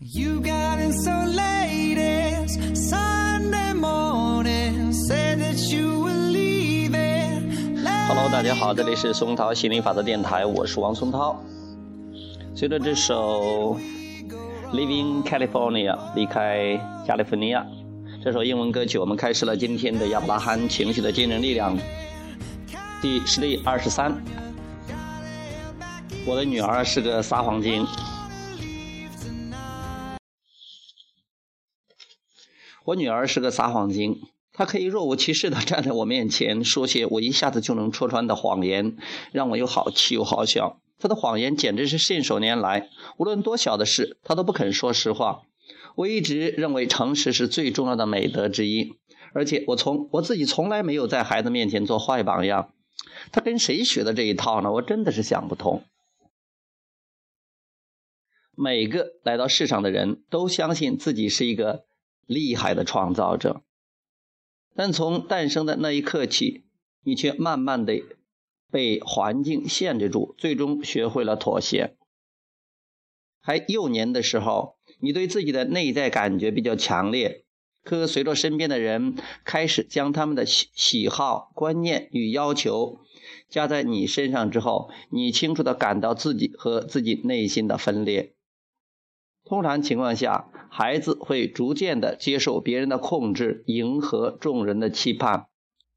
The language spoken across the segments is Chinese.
You got in so late as Sunday morning, said that you were leaving. Hello， 大家好，这里是松涛心灵法则电台，我是王松涛。随着这首 Living California 离开加利福尼亚这首英文歌曲，我们开始了今天的亚伯拉罕情绪的惊人力量第10例23。我的女儿是个撒谎精。我女儿是个撒谎精，她可以若无其事地站在我面前说些我一下子就能戳穿的谎言，让我又好气又好笑。她的谎言简直是信手拈来，无论多小的事，她都不肯说实话。我一直认为诚实是最重要的美德之一，而且我自己从来没有在孩子面前做坏榜样。她跟谁学的这一套呢？我真的是想不通。每个来到世上的人都相信自己是一个厉害的创造者，但从诞生的那一刻起，你却慢慢地被环境限制住，最终学会了妥协。还幼年的时候，你对自己的内在感觉比较强烈，可随着身边的人开始将他们的喜好、观念与要求加在你身上之后，你清楚地感到自己和自己内心的分裂。通常情况下，孩子会逐渐地接受别人的控制，迎合众人的期盼，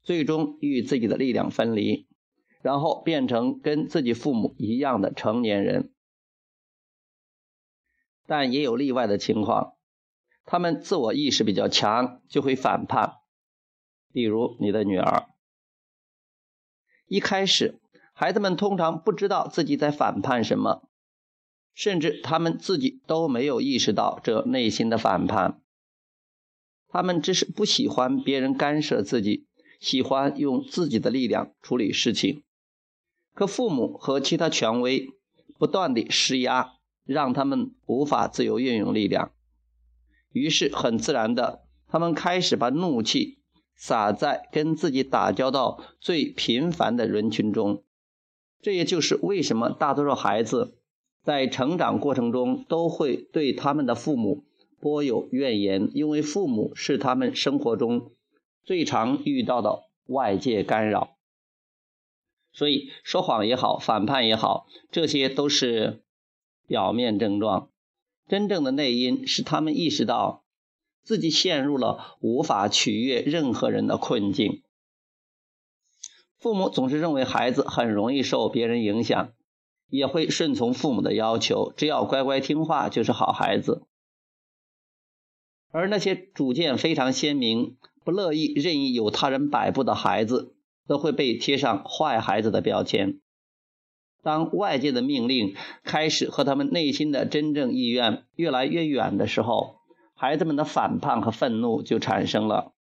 最终与自己的力量分离，然后变成跟自己父母一样的成年人。但也有例外的情况，他们自我意识比较强，就会反叛。例如你的女儿。一开始，孩子们通常不知道自己在反叛什么，甚至他们自己都没有意识到这内心的反叛。他们只是不喜欢别人干涉自己，喜欢用自己的力量处理事情。可父母和其他权威不断地施压，让他们无法自由运用力量。于是很自然的，他们开始把怒气撒在跟自己打交道最频繁的人群中。这也就是为什么大多数孩子在成长过程中都会对他们的父母颇有怨言，因为父母是他们生活中最常遇到的外界干扰。所以说谎也好，反叛也好，这些都是表面症状，真正的内因是他们意识到自己陷入了无法取悦任何人的困境。父母总是认为孩子很容易受别人影响，也会顺从父母的要求，只要乖乖听话就是好孩子。而那些主见非常鲜明，不乐意任意有他人摆布的孩子，都会被贴上坏孩子的标签。当外界的命令开始和他们内心的真正意愿越来越远的时候，孩子们的反叛和愤怒就产生了。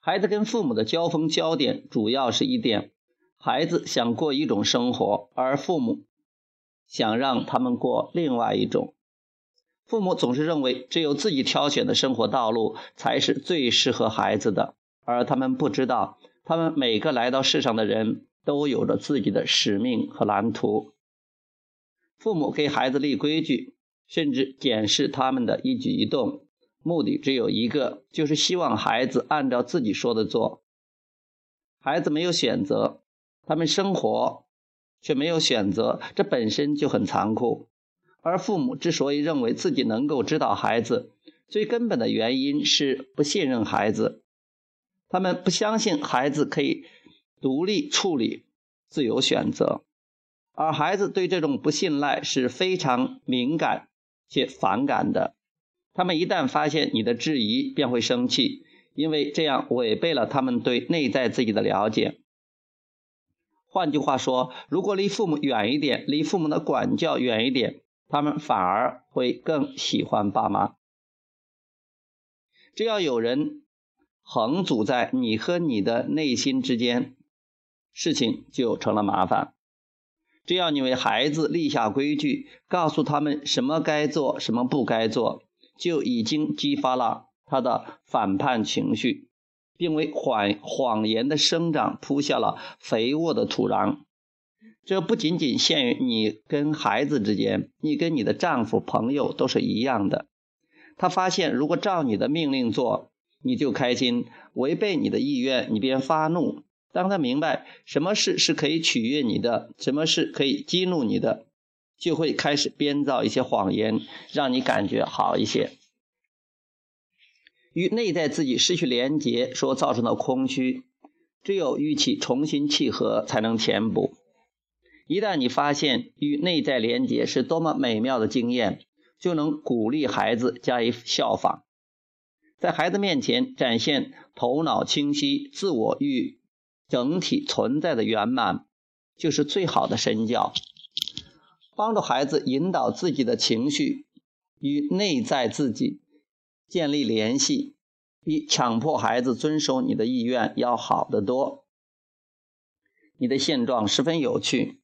孩子跟父母的交锋焦点主要是一点，孩子想过一种生活，而父母想让他们过另外一种。父母总是认为只有自己挑选的生活道路才是最适合孩子的，而他们不知道，他们每个来到世上的人都有着自己的使命和蓝图。父母给孩子立规矩，甚至检视他们的一举一动，目的只有一个，就是希望孩子按照自己说的做。孩子没有选择，他们生活却没有选择，这本身就很残酷。而父母之所以认为自己能够指导孩子，最根本的原因是不信任孩子。他们不相信孩子可以独立处理、自由选择，而孩子对这种不信赖是非常敏感且反感的。他们一旦发现你的质疑，便会生气，因为这样违背了他们对内在自己的了解。换句话说，如果离父母远一点，离父母的管教远一点，他们反而会更喜欢爸妈。只要有人横阻在你和你的内心之间，事情就成了麻烦。只要你为孩子立下规矩，告诉他们什么该做，什么不该做，就已经激发了他的反叛情绪，并为谎言的生长铺下了肥沃的土壤。这不仅仅限于你跟孩子之间，你跟你的丈夫、朋友都是一样的。他发现，如果照你的命令做，你就开心；违背你的意愿，你便发怒。当他明白什么事是可以取悦你的，什么事可以激怒你的，就会开始编造一些谎言，让你感觉好一些。与内在自己失去连结所造成的空虚，只有与其重新契合，才能填补。一旦你发现与内在连结是多么美妙的经验，就能鼓励孩子加以效仿。在孩子面前展现头脑清晰、自我与整体存在的圆满，就是最好的身教。帮助孩子引导自己的情绪，与内在自己建立联系，比强迫孩子遵守你的意愿要好得多。你的现状十分有趣。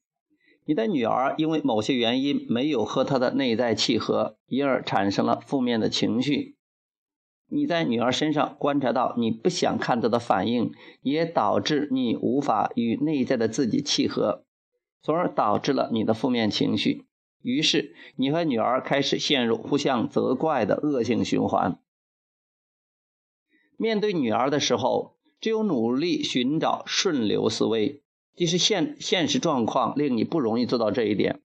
你的女儿因为某些原因没有和她的内在契合，因而产生了负面的情绪。你在女儿身上观察到你不想看到的反应，也导致你无法与内在的自己契合，从而导致了你的负面情绪。于是你和女儿开始陷入互相责怪的恶性循环。面对女儿的时候，只有努力寻找顺流思维，即使现实状况令你不容易做到这一点。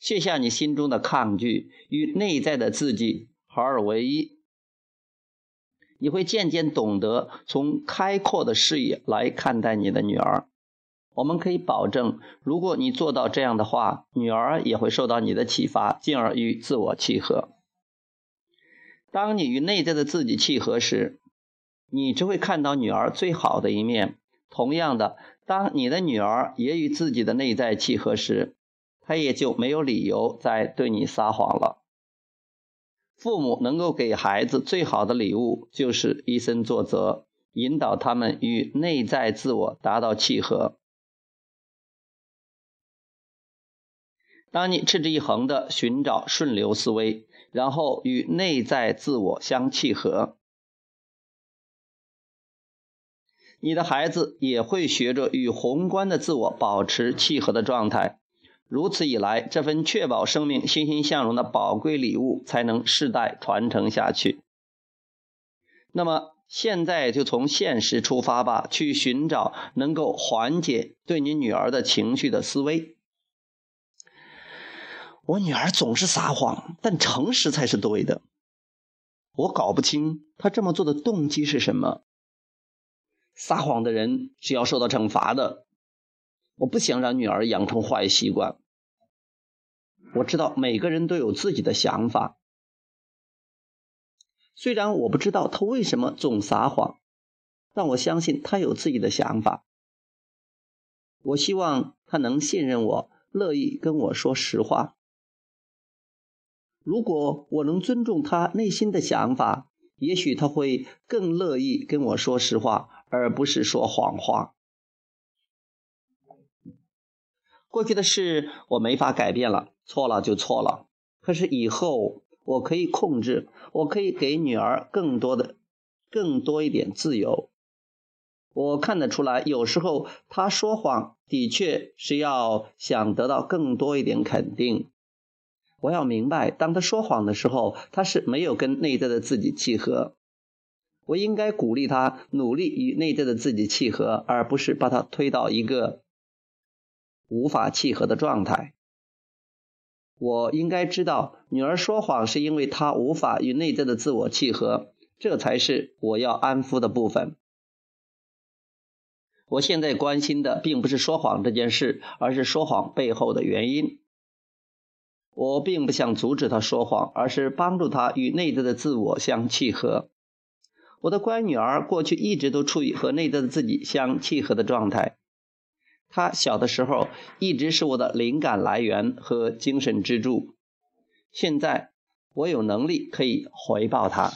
卸下你心中的抗拒，与内在的自己合而为一，你会渐渐懂得从开阔的视野来看待你的女儿。我们可以保证，如果你做到这样的话，女儿也会受到你的启发，进而与自我契合。当你与内在的自己契合时，你只会看到女儿最好的一面。同样的，当你的女儿也与自己的内在契合时，她也就没有理由再对你撒谎了。父母能够给孩子最好的礼物，就是以身作则，引导他们与内在自我达到契合。当你持之以恒地寻找顺流思维，然后与内在自我相契合，你的孩子也会学着与宏观的自我保持契合的状态。如此一来，这份确保生命欣欣向荣的宝贵礼物才能世代传承下去。那么现在就从现实出发吧，去寻找能够缓解对你女儿的情绪的思维。我女儿总是撒谎，但诚实才是对的。我搞不清她这么做的动机是什么。撒谎的人是要受到惩罚的。我不想让女儿养成坏习惯。我知道每个人都有自己的想法。虽然我不知道她为什么总撒谎，但我相信她有自己的想法。我希望她能信任我，乐意跟我说实话。如果我能尊重她内心的想法，也许她会更乐意跟我说实话，而不是说谎话。过去的事我没法改变了，错了就错了。可是以后我可以控制，我可以给女儿更多一点自由。我看得出来，有时候她说谎的确是要想得到更多一点肯定。我要明白，当她说谎的时候，她是没有跟内在的自己契合。我应该鼓励她努力与内在的自己契合，而不是把她推到一个无法契合的状态。我应该知道，女儿说谎是因为她无法与内在的自我契合，这才是我要安抚的部分。我现在关心的并不是说谎这件事，而是说谎背后的原因。我并不想阻止她说谎，而是帮助她与内在的自我相契合。我的乖女儿过去一直都处于和内在的自己相契合的状态。她小的时候一直是我的灵感来源和精神支柱。现在我有能力可以回报她。